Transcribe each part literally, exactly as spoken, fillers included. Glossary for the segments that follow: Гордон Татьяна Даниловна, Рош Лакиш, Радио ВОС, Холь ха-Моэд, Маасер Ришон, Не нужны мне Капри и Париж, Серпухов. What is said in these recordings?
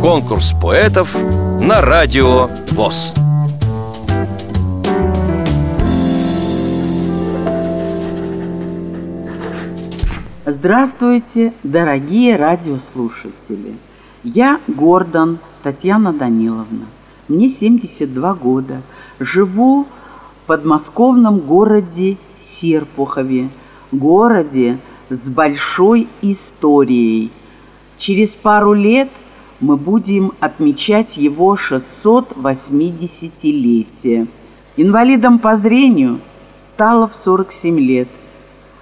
Конкурс поэтов на Радио ВОС. Здравствуйте, дорогие радиослушатели! Я Гордон Татьяна Даниловна. Мне семьдесят два года. Живу в подмосковном городе Серпухове, городе с большой историей. Через пару лет мы будем отмечать его шестьсот восьмидесятилетие. Инвалидом по зрению стала в сорок семь лет.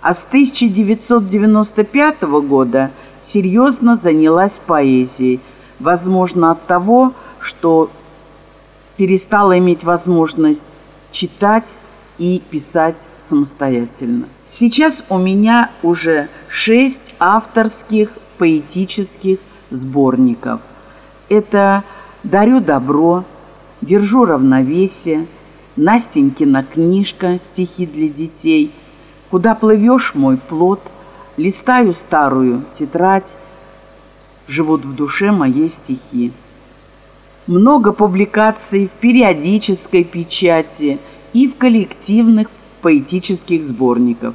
А с тысяча девятьсот девяносто пятого года серьезно занялась поэзией. Возможно, от того, что перестала иметь возможность читать и писать самостоятельно. Сейчас у меня уже шесть авторских поэтических сборников. Это «Дарю добро», «Держу равновесие», «Настенькина книжка», стихи для детей, «Куда плывешь, мой плод», «Листаю старую тетрадь», живут в душе моей стихи. Много публикаций в периодической печати и в коллективных поэтических сборников.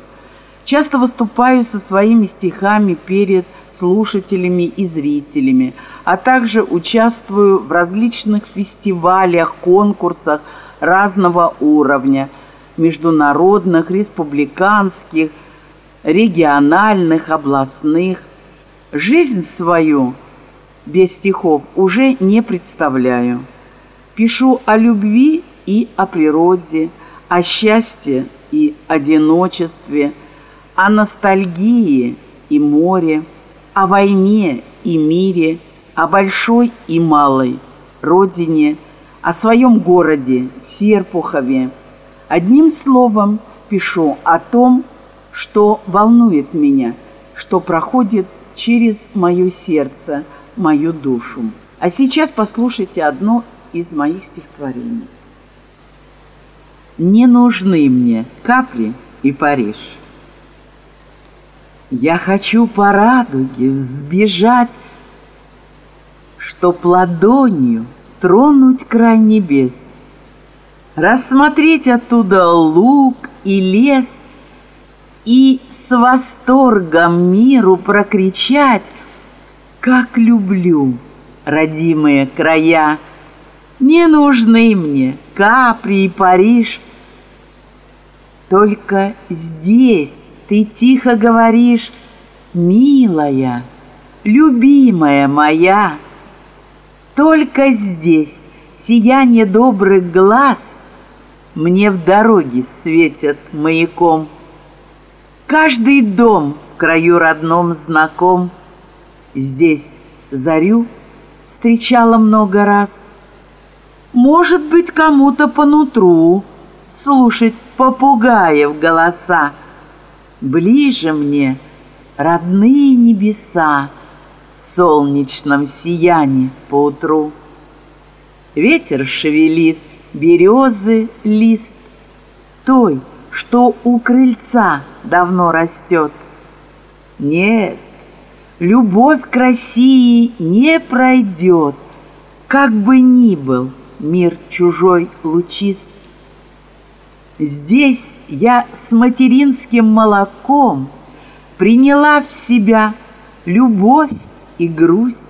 Часто выступаю со своими стихами перед слушателями и зрителями, а также участвую в различных фестивалях, конкурсах разного уровня, международных, республиканских, региональных, областных. Жизнь свою без стихов уже не представляю. Пишу о любви и о природе, о счастье и одиночестве, о ностальгии и море, о войне и мире, о большой и малой родине, о своем городе Серпухове. Одним словом, пишу о том, что волнует меня, что проходит через мое сердце, мою душу. А сейчас послушайте одно из моих стихотворений. Не нужны мне Капри и Париж. Я хочу по радуге взбежать, чтоб ладонью тронуть край небес, рассмотреть оттуда луг и лес и с восторгом миру прокричать: как люблю родимые края, не нужны мне Капри и Париж. Только здесь ты тихо говоришь: милая, любимая моя. Только здесь сияние добрых глаз мне в дороге светят маяком. Каждый дом в краю родном знаком. Здесь зарю встречала много раз. Может быть, кому-то понутру слушать попугаев голоса. Ближе мне родные небеса в солнечном сиянии поутру. Ветер шевелит березы лист той, что у крыльца давно растет. Нет, любовь к России не пройдет, как бы ни был мир чужой лучист. Здесь я с материнским молоком приняла в себя любовь и грусть,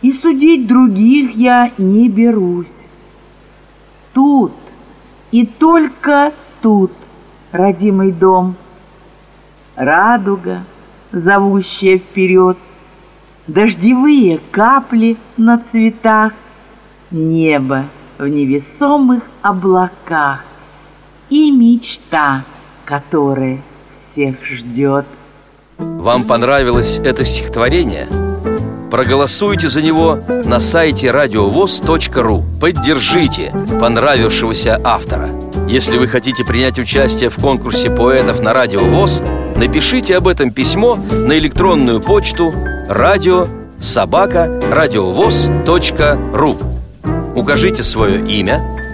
и судить других я не берусь. Тут и только тут родимый дом, радуга, зовущая вперед, дождевые капли на цветах, небо в невесомых облаках и мечта, которая всех ждет. Вам понравилось это стихотворение? Проголосуйте за него на сайте радиовос точка ру. Поддержите понравившегося автора. Если вы хотите принять участие в конкурсе поэтов на Радио ВОС, напишите об этом письмо на электронную почту радио собака радиовос точка ру. Укажите свое имя,